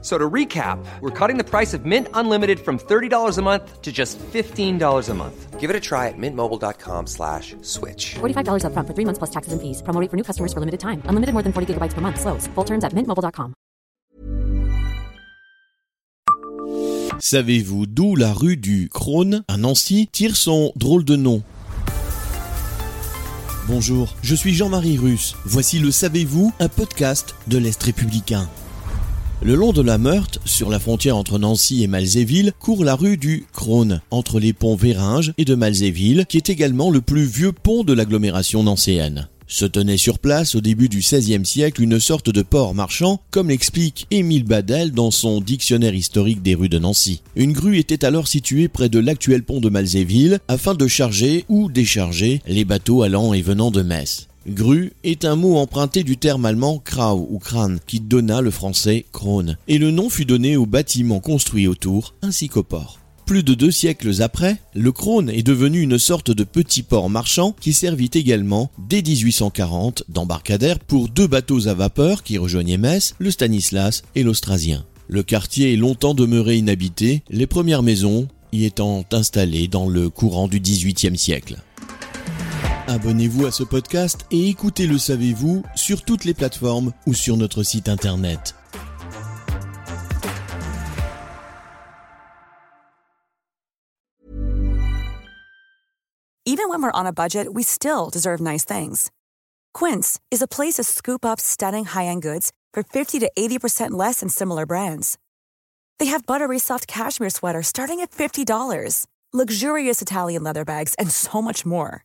So to recap, we're cutting the price of Mint Unlimited from $30 a month to just $15 a month. Give it a try at mintmobile.com/switch. $45 up front for 3 months plus taxes and fees. Promo rate for new customers for limited time. Unlimited more than 40 gigabytes per month. Slows full terms at mintmobile.com. Savez-vous d'où la rue du Crône à Nancy tire son drôle de nom ? Bonjour, je suis Jean-Marie Russe. Voici le Savez-vous, un podcast de l'Est Républicain. Le long de la Meurthe, sur la frontière entre Nancy et Malzéville, court la rue du Crône, entre les ponts Véringes et de Malzéville, qui est également le plus vieux pont de l'agglomération nancéenne. Se tenait sur place au début du XVIe siècle une sorte de port marchand, comme l'explique Émile Badel dans son dictionnaire historique des rues de Nancy. Une grue était alors située près de l'actuel pont de Malzéville afin de charger ou décharger les bateaux allant et venant de Metz. Grue est un mot emprunté du terme allemand Krau ou crâne qui donna le français Crône, et le nom fut donné aux bâtiments construits autour ainsi qu'au port. Plus de 2 siècles après, le Crône est devenu une sorte de petit port marchand qui servit également, dès 1840, d'embarcadère pour 2 bateaux à vapeur qui rejoignaient Metz, le Stanislas et l'Austrasien. Le quartier est longtemps demeuré inhabité, les premières maisons y étant installées dans le courant du XVIIIe siècle. Abonnez-vous à ce podcast et écoutez le Savez-vous sur toutes les plateformes ou sur notre site internet. Even when we're on a budget, we still deserve nice things. Quince is a place to scoop up stunning high-end goods for 50 to 80% less than similar brands. They have buttery soft cashmere sweaters starting at $50, luxurious Italian leather bags, and so much more.